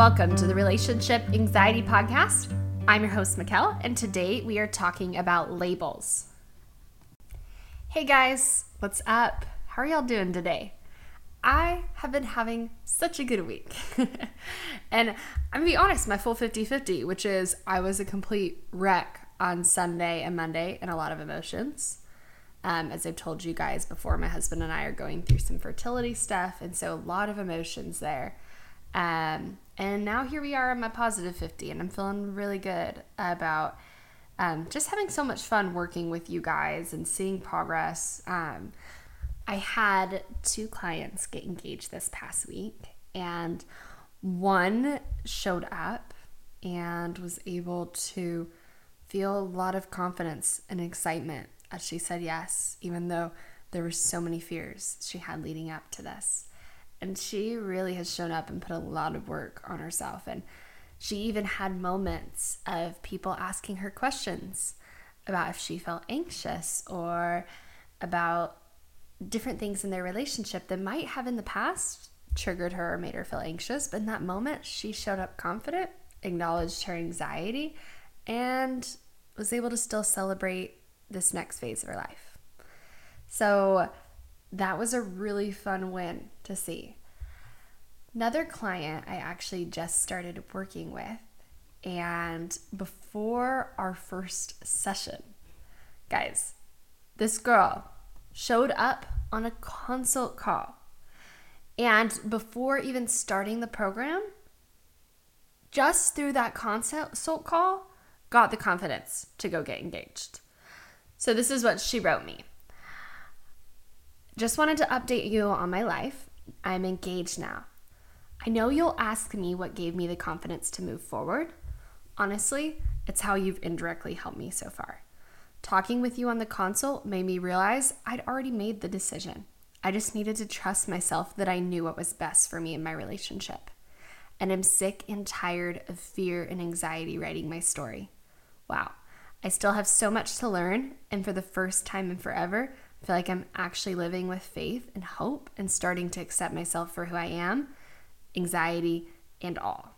Welcome to the Relationship Anxiety Podcast. I'm your host, Mikkel, and today we are talking about labels. Hey guys, what's up? How are y'all doing today? I have been having such a good week. And I'm going to be honest, my full 50-50, which is I was a complete wreck on Sunday and Monday and a lot of emotions. As I've told you guys before, my husband and I are going through some fertility stuff, and so a lot of emotions there. And now here we are in my positive 50, and I'm feeling really good about just having so much fun working with you guys and seeing progress. I had two clients get engaged this past week, and one showed up and was able to feel a lot of confidence and excitement as she said yes, even though there were so many fears she had leading up to this. And she really has shown up and put a lot of work on herself. And she even had moments of people asking her questions about if she felt anxious or about different things in their relationship that might have in the past triggered her or made her feel anxious. But in that moment, she showed up confident, acknowledged her anxiety, and was able to still celebrate this next phase of her life. So that was a really fun win to see. Another client I actually just started working with, and before our first session, guys, this girl showed up on a consult call, and before even starting the program, just through that consult call, got the confidence to go get engaged. So this is what she wrote me. Just wanted to update you on my life. I'm engaged now. I know you'll ask me what gave me the confidence to move forward. Honestly, it's how you've indirectly helped me so far. Talking with you on the consult made me realize I'd already made the decision. I just needed to trust myself that I knew what was best for me in my relationship. And I'm sick and tired of fear and anxiety writing my story. Wow. I still have so much to learn, and for the first time in forever, I feel like I'm actually living with faith and hope and starting to accept myself for who I am, anxiety, and all.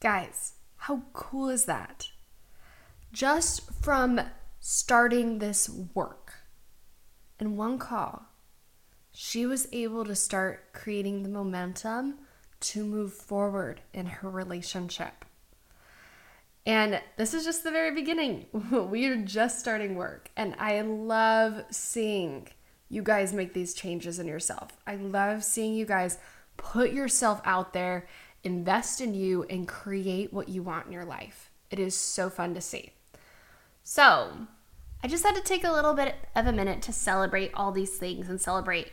Guys, how cool is that? Just from starting this work in one call, she was able to start creating the momentum to move forward in her relationship. And this is just the very beginning. We are just starting work. And I love seeing you guys make these changes in yourself. I love seeing you guys put yourself out there, invest in you, and create what you want in your life. It is so fun to see. So I just had to take a little bit of a minute to celebrate all these things and celebrate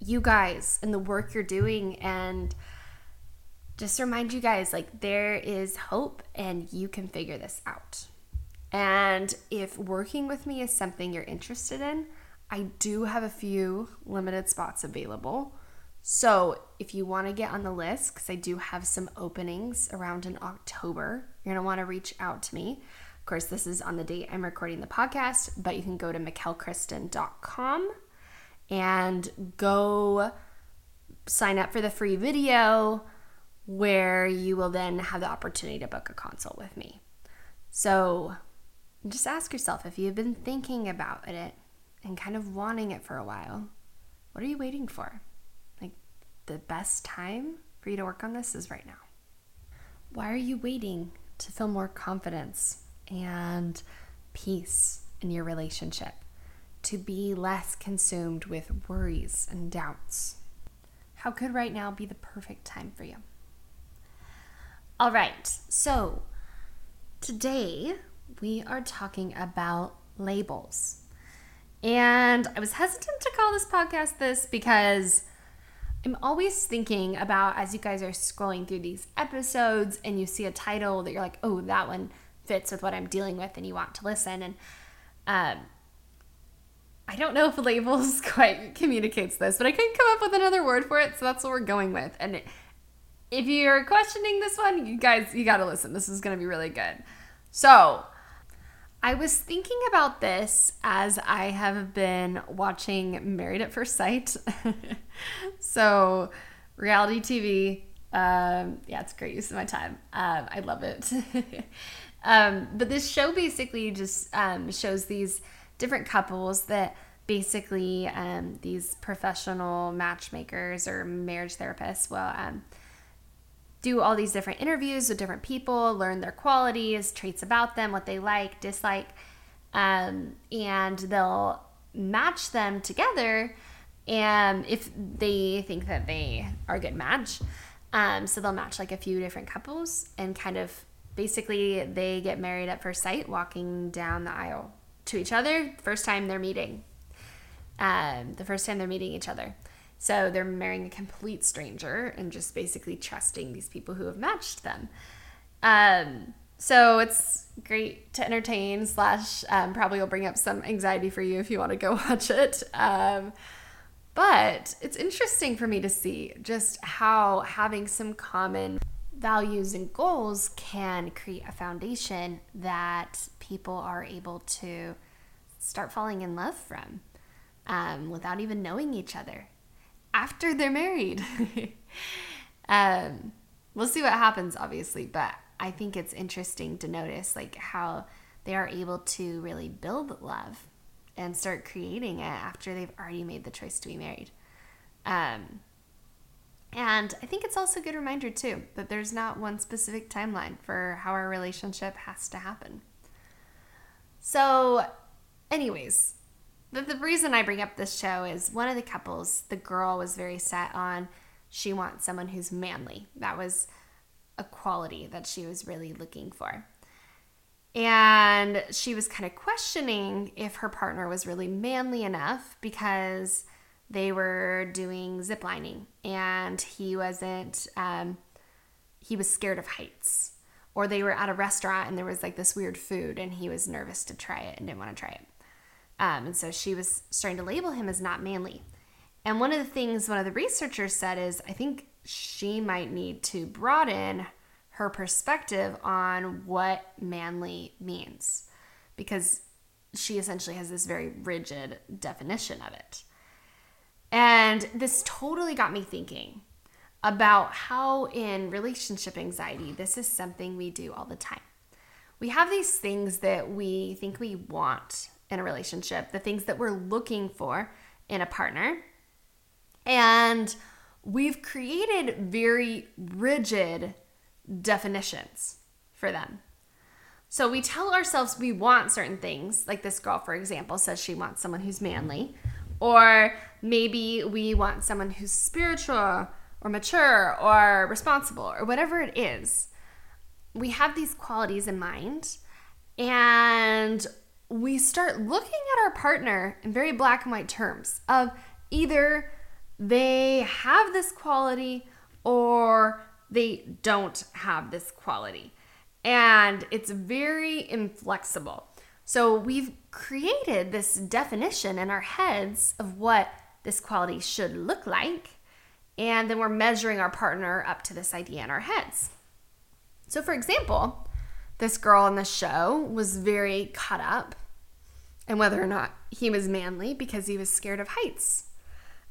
you guys and the work you're doing, and just remind you guys, like, there is hope and you can figure this out. And if working with me is something you're interested in, I do have a few limited spots available. So if you want to get on the list, because I do have some openings around in October, you're going to want to reach out to me. Of course, this is on the date I'm recording the podcast, but you can go to mikkelkristen.com and go sign up for the free video, where you will then have the opportunity to book a consult with me. So just ask yourself, if you've been thinking about it and kind of wanting it for a while, what are you waiting for? Like, the best time for you to work on this is right now. Why are you waiting to feel more confidence and peace in your relationship? To be less consumed with worries and doubts? How could right now be the perfect time for you? All right, so today we are talking about labels. And I was hesitant to call this podcast this because I'm always thinking about, as you guys are scrolling through these episodes and you see a title that you're like, oh, that one fits with what I'm dealing with and you want to listen. And I don't know if labels quite communicates this, but I couldn't come up with another word for it, so that's what we're going with. And if you're questioning this one, you guys, you gotta listen. This is gonna be really good. So I was thinking about this as I have been watching Married at First Sight. So reality TV Yeah, it's a great use of my time. I love it. But this show basically just shows these different couples that basically these professional matchmakers or marriage therapists will do all these different interviews with different people, learn their qualities, traits about them, what they like, dislike, and they'll match them together and if they think that they are a good match. So they'll match like a few different couples and kind of basically they get married at first sight walking down the aisle to each other the first time they're meeting each other. So they're marrying a complete stranger and just basically trusting these people who have matched them. So it's great to entertain / probably will bring up some anxiety for you if you want to go watch it. But it's interesting for me to see just how having some common values and goals can create a foundation that people are able to start falling in love from without even knowing each other after they're married. We'll see what happens, obviously, but I think it's interesting to notice like how they are able to really build love and start creating it after they've already made the choice to be married. And I think it's also a good reminder too that there's not one specific timeline for how our relationship has to happen. So anyways, the reason I bring up this show is one of the couples, the girl was very set on she wants someone who's manly. That was a quality that she was really looking for. And she was kind of questioning if her partner was really manly enough because they were doing ziplining and he wasn't, he was scared of heights. Or they were at a restaurant and there was like this weird food and he was nervous to try it and didn't want to try it. And so she was starting to label him as not manly. And one of the things one of the researchers said is I think she might need to broaden her perspective on what manly means because she essentially has this very rigid definition of it. And this totally got me thinking about how in relationship anxiety, this is something we do all the time. We have these things that we think we want in a relationship, the things that we're looking for in a partner. And we've created very rigid definitions for them. So we tell ourselves we want certain things, like this girl, for example, says she wants someone who's manly, or maybe we want someone who's spiritual or mature or responsible or whatever it is. We have these qualities in mind and we start looking at our partner in very black and white terms of either they have this quality or they don't have this quality. And it's very inflexible. So we've created this definition in our heads of what this quality should look like. And then we're measuring our partner up to this idea in our heads. So for example, this girl in the show was very caught up in whether or not he was manly because he was scared of heights.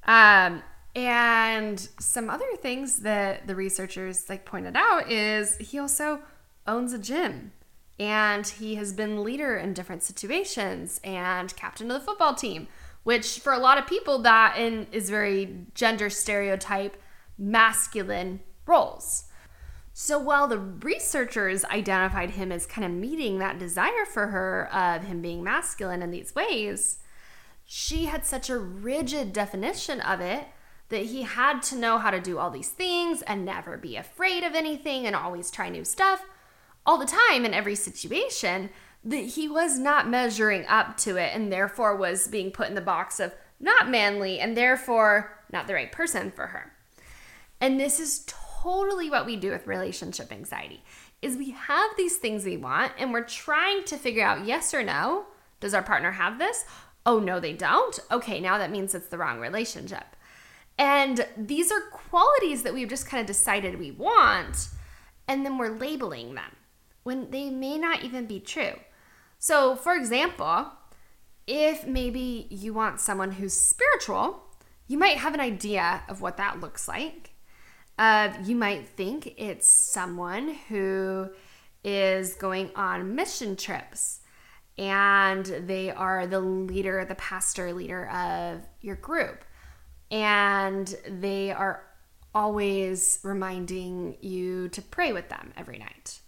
And some other things that the researchers like pointed out is he also owns a gym and he has been leader in different situations and captain of the football team, which for a lot of people that is very gender stereotype, masculine roles. So while the researchers identified him as kind of meeting that desire for her of him being masculine in these ways, she had such a rigid definition of it that he had to know how to do all these things and never be afraid of anything and always try new stuff all the time in every situation, that he was not measuring up to it and therefore was being put in the box of not manly and therefore not the right person for her. And this is totally what we do with relationship anxiety, is we have these things we want and we're trying to figure out yes or no. Does our partner have this? Oh, no, they don't. Okay, now that means it's the wrong relationship. And these are qualities that we've just kind of decided we want, and then we're labeling them when they may not even be true. So, for example, if maybe you want someone who's spiritual, you might have an idea of what that looks like. You might think it's someone who is going on mission trips and they are the leader, the pastor leader of your group. And they are always reminding you to pray with them every night.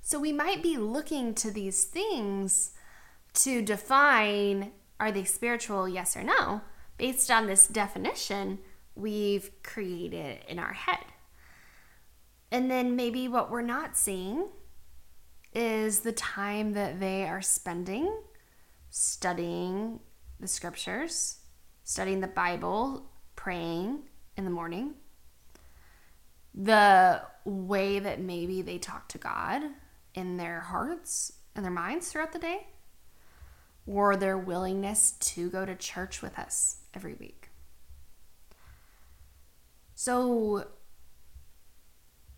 So we might be looking to these things to define, are they spiritual, yes or no, based on this definition we've created in our head. And then maybe what we're not seeing is the time that they are spending studying the scriptures, studying the Bible, praying in the morning, the way that maybe they talk to God in their hearts and their minds throughout the day, or their willingness to go to church with us every week. So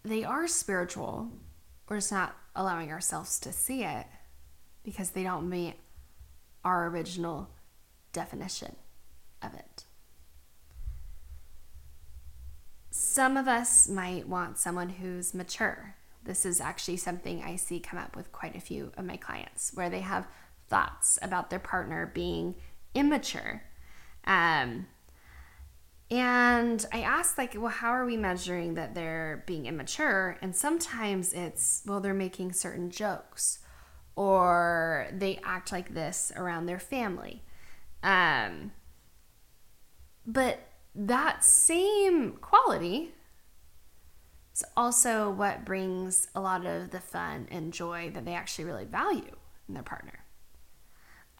they are spiritual. We're just not allowing ourselves to see it because they don't meet our original definition of it. Some of us might want someone who's mature. This is actually something I see come up with quite a few of my clients, where they have thoughts about their partner being immature. And I asked, well, how are we measuring that they're being immature? And sometimes it's, well, they're making certain jokes, or they act like this around their family. But that same quality is also what brings a lot of the fun and joy that they actually really value in their partner.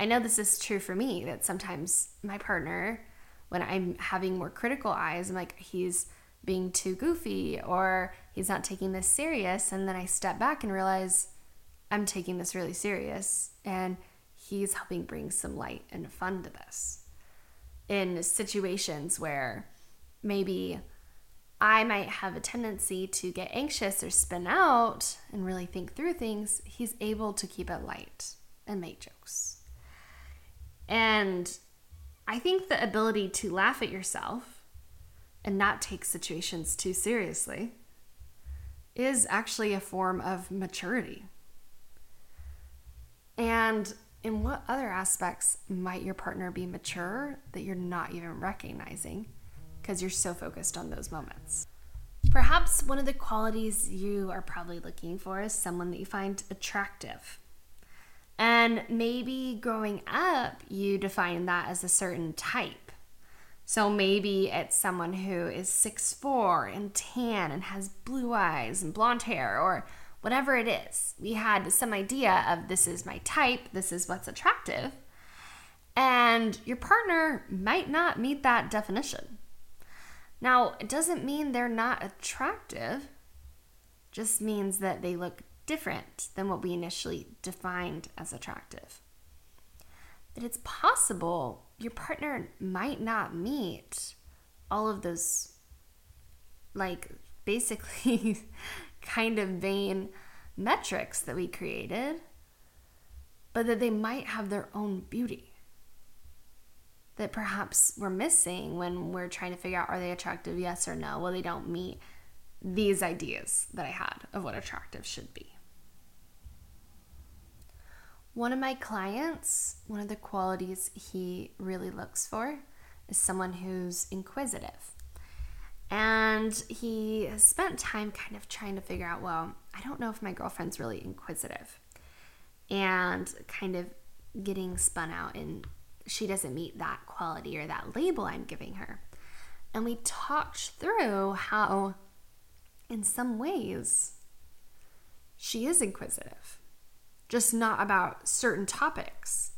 I know this is true for me, that sometimes my partner, when I'm having more critical eyes, I'm like, he's being too goofy, or he's not taking this serious. And then I step back and realize I'm taking this really serious, and he's helping bring some light and fun to this. In situations where maybe I might have a tendency to get anxious or spin out and really think through things, he's able to keep it light and make jokes. And I think the ability to laugh at yourself and not take situations too seriously is actually a form of maturity. And in what other aspects might your partner be mature that you're not even recognizing because you're so focused on those moments? Perhaps one of the qualities you are probably looking for is someone that you find attractive. And maybe growing up, you define that as a certain type. So maybe it's someone who is 6'4" and tan and has blue eyes and blonde hair, or whatever it is. We had some idea of, this is my type, this is what's attractive, and your partner might not meet that definition. Now, it doesn't mean they're not attractive, just means that they look different than what we initially defined as attractive. But it's possible your partner might not meet all of those, basically kind of vain metrics that we created, but that they might have their own beauty that perhaps we're missing when we're trying to figure out, are they attractive, yes or no? Well, they don't meet these ideas that I had of what attractive should be. One of my clients, one of the qualities he really looks for is someone who's inquisitive. And he has spent time kind of trying to figure out, well, I don't know if my girlfriend's really inquisitive, and kind of getting spun out, and she doesn't meet that quality or that label I'm giving her. And we talked through how in some ways she is inquisitive, just not about certain topics,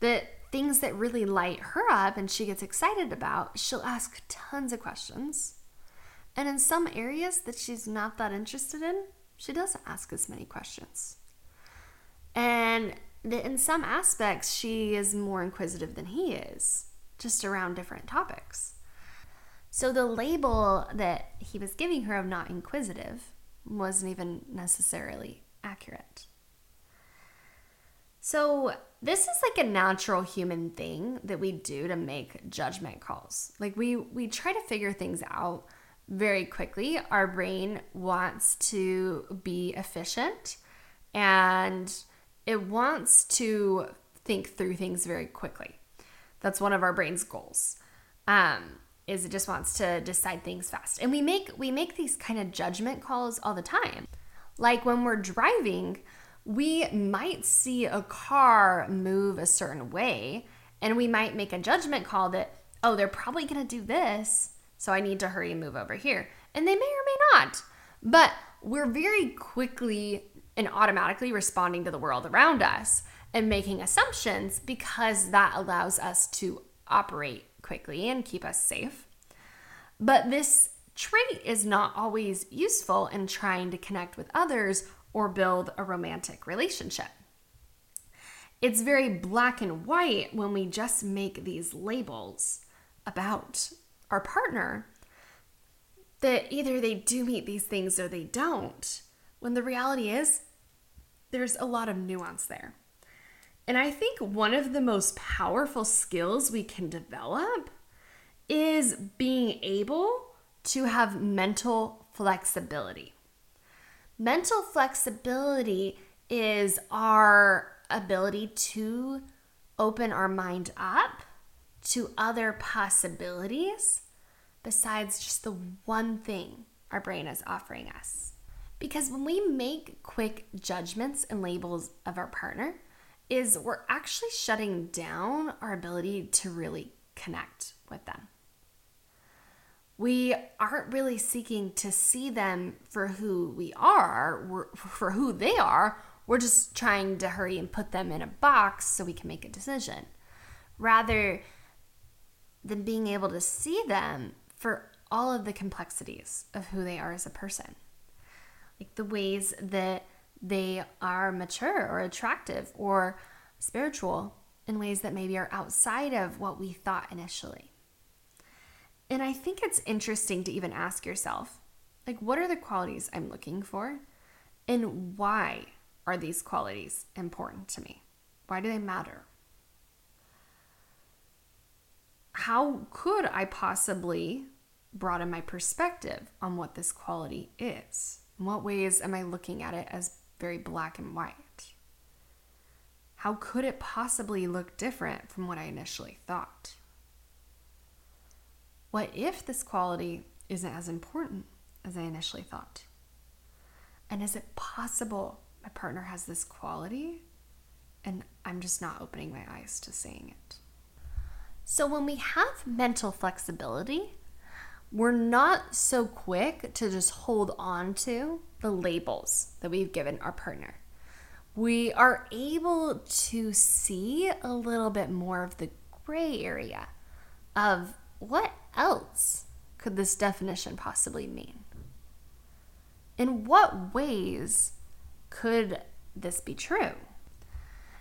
that things that really light her up and she gets excited about, she'll ask tons of questions. And in some areas that she's not that interested in, she doesn't ask as many questions. And in some aspects, she is more inquisitive than he is, just around different topics. So the label that he was giving her of not inquisitive wasn't even necessarily accurate. So this is like a natural human thing that we do to make judgment calls. Like we try to figure things out very quickly. Our brain wants to be efficient and it wants to think through things very quickly. That's one of our brain's goals, is it just wants to decide things fast. And we make these kind of judgment calls all the time. Like when we're driving, we might see a car move a certain way and we might make a judgment call that, oh, they're probably going to do this, so I need to hurry and move over here. And they may or may not, but we're very quickly and automatically responding to the world around us and making assumptions because that allows us to operate quickly and keep us safe. But this trait is not always useful in trying to connect with others or build a romantic relationship. It's very black and white when we just make these labels about our partner that either they do meet these things or they don't, when the reality is there's a lot of nuance there. And I think one of the most powerful skills we can develop is being able to have mental flexibility. Mental flexibility is our ability to open our mind up to other possibilities besides just the one thing our brain is offering us. Because when we make quick judgments and labels of our partner, is we're actually shutting down our ability to really connect with them. We aren't really seeking to see them for who we are, for who they are. We're just trying to hurry and put them in a box so we can make a decision, rather than being able to see them for all of the complexities of who they are as a person. Like the ways that they are mature or attractive or spiritual in ways that maybe are outside of what we thought initially. And I think it's interesting to even ask yourself, like, what are the qualities I'm looking for? And why are these qualities important to me? Why do they matter? How could I possibly broaden my perspective on what this quality is? In what ways am I looking at it as very black and white? How could it possibly look different from what I initially thought? What if this quality isn't as important as I initially thought? And is it possible my partner has this quality and I'm just not opening my eyes to seeing it? So when we have mental flexibility, we're not so quick to just hold on to the labels that we've given our partner. We are able to see a little bit more of the gray area of what else could this definition possibly mean? In what ways could this be true?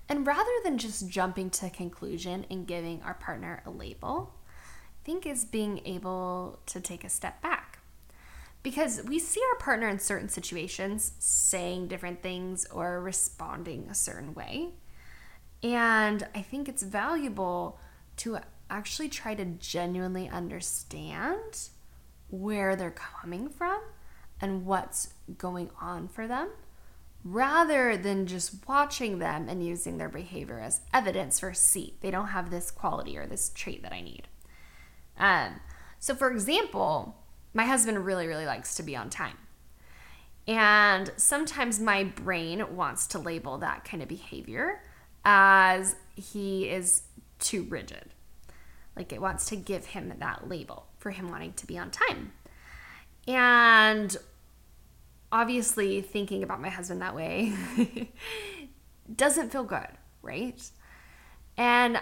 And rather than just jumping to a conclusion and giving our partner a label, I think is being able to take a step back. Because we see our partner in certain situations saying different things or responding a certain way. And I think it's valuable to actually try to genuinely understand where they're coming from and what's going on for them, rather than just watching them and using their behavior as evidence for, see, they don't have this quality or this trait that I need. So for example, my husband really, really likes to be on time. And sometimes my brain wants to label that kind of behavior as he is too rigid. Like it wants to give him that label for him wanting to be on time. And obviously thinking about my husband that way doesn't feel good, right? And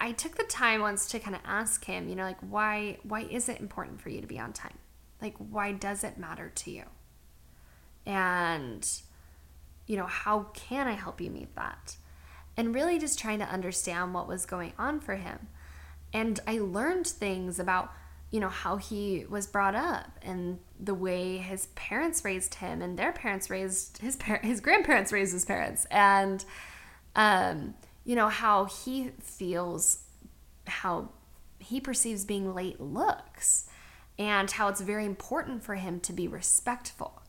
I took the time once to kind of ask him, you know, like, why is it important for you to be on time? Like, why does it matter to you? And, you know, how can I help you meet that? And really just trying to understand what was going on for him. And I learned things about, you know, how he was brought up and the way his parents raised him and their parents raised his grandparents raised his parents. And you know, how he feels, how he perceives being late looks, and how it's very important for him to be respectful.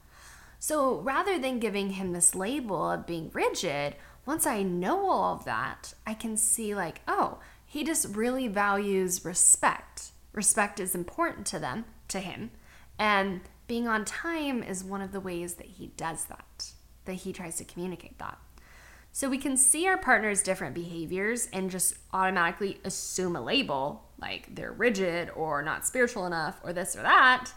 So rather than giving him this label of being rigid, once I know all of that, I can see like, oh, he just really values respect. Respect is important to them, to him. And being on time is one of the ways that he does that he tries to communicate that. So we can see our partner's different behaviors and just automatically assume a label, like they're rigid or not spiritual enough or this or that.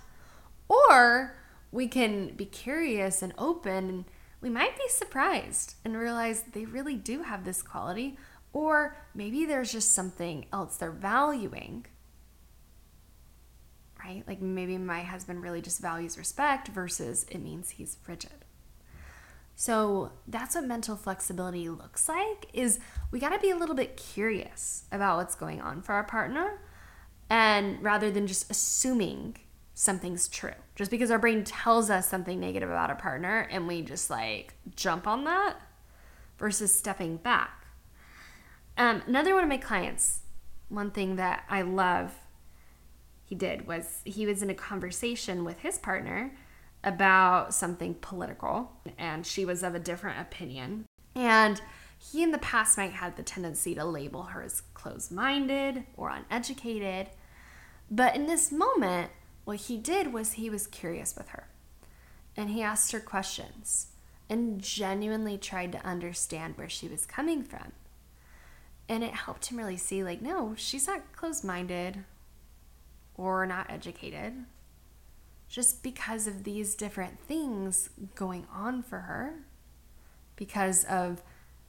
Or we can be curious and open, and we might be surprised and realize they really do have this quality, or maybe there's just something else they're valuing, right? Like maybe my husband really just values respect versus it means he's rigid. So that's what mental flexibility looks like, is we got to be a little bit curious about what's going on for our partner, and rather than just assuming something's true. Just because our brain tells us something negative about our partner and we just like jump on that versus stepping back. Another one of my clients, one thing that I love he did was he was in a conversation with his partner about something political, and she was of a different opinion. And he in the past might have the tendency to label her as closed-minded or uneducated. But in this moment, what he did was he was curious with her, and he asked her questions and genuinely tried to understand where she was coming from. And it helped him really see, like, no, she's not closed-minded or not educated. Just because of these different things going on for her, because of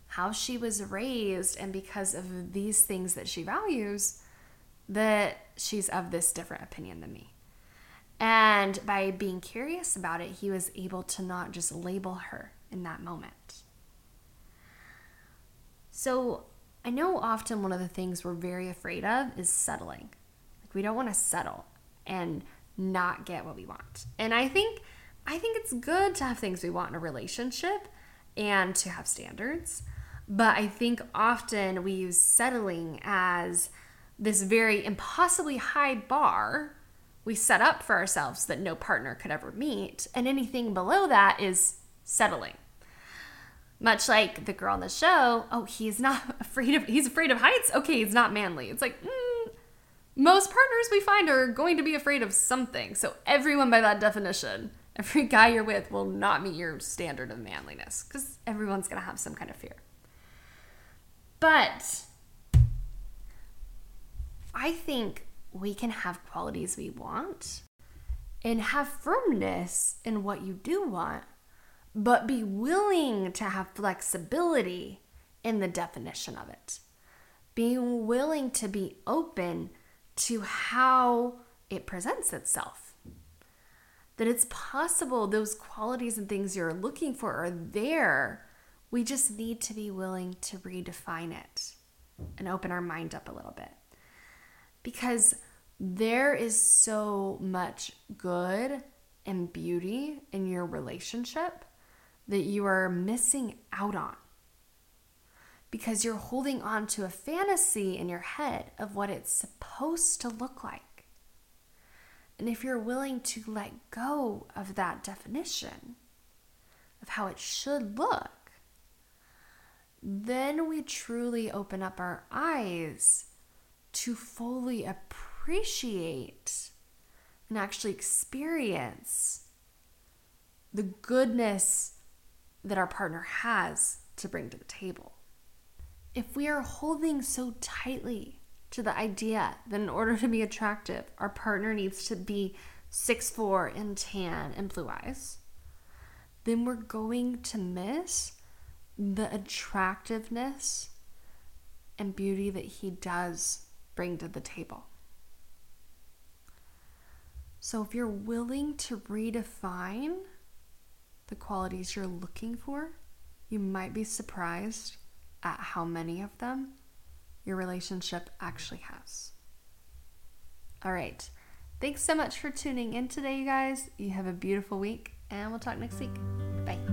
how she was raised and because of these things that she values, that she's of this different opinion than me. And by being curious about it, he was able to not just label her in that moment. So I know often one of the things we're very afraid of is settling. Like we don't want to settle and not get what we want. And I think it's good to have things we want in a relationship and to have standards. But I think often we use settling as this very impossibly high bar we set up for ourselves that no partner could ever meet. And anything below that is settling. Much like the girl on the show, oh, he's afraid of heights. Okay, he's not manly. It's like, most partners we find are going to be afraid of something. So everyone, by that definition, every guy you're with will not meet your standard of manliness because everyone's going to have some kind of fear. But I think we can have qualities we want and have firmness in what you do want, but be willing to have flexibility in the definition of it. Being willing to be open to how it presents itself. That it's possible those qualities and things you're looking for are there. We just need to be willing to redefine it and open our mind up a little bit. Because there is so much good and beauty in your relationship that you are missing out on. Because you're holding on to a fantasy in your head of what it's supposed to look like. And if you're willing to let go of that definition of how it should look, then we truly open up our eyes to fully appreciate and actually experience the goodness that our partner has to bring to the table. If we are holding so tightly to the idea that in order to be attractive, our partner needs to be 6'4" and tan and blue eyes, then we're going to miss the attractiveness and beauty that he does bring to the table. So if you're willing to redefine the qualities you're looking for, you might be surprised at how many of them your relationship actually has. All right. Thanks so much for tuning in today, you guys. You have a beautiful week, and we'll talk next week. Bye.